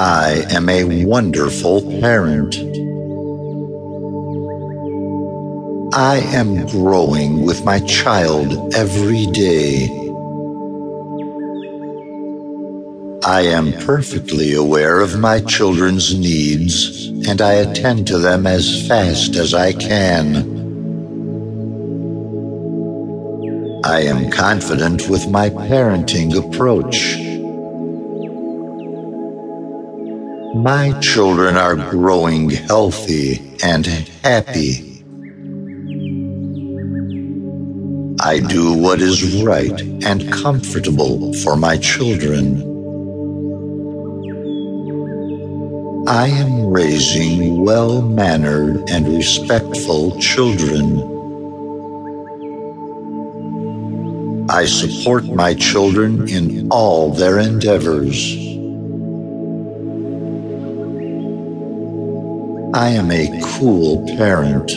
I am a wonderful parent. I am growing with my child every day. I am perfectly aware of my children's needs, and I attend to them as fast as I can. I am confident with my parenting approach. My children are growing healthy and happy. I do what is right and comfortable for my children. I am raising well-mannered and respectful children. I support my children in all their endeavors. I am a cool parent.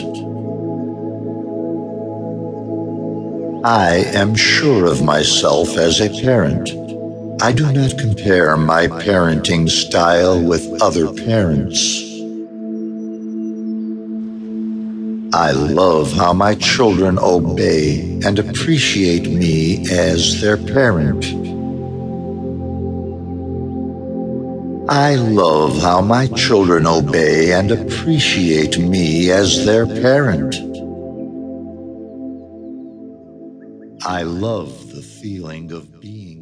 I am sure of myself as a parent. I do not compare my parenting style with other parents. I love how my children obey and appreciate me as their parent. I love how my children obey and appreciate me as their parent. I love the feeling of being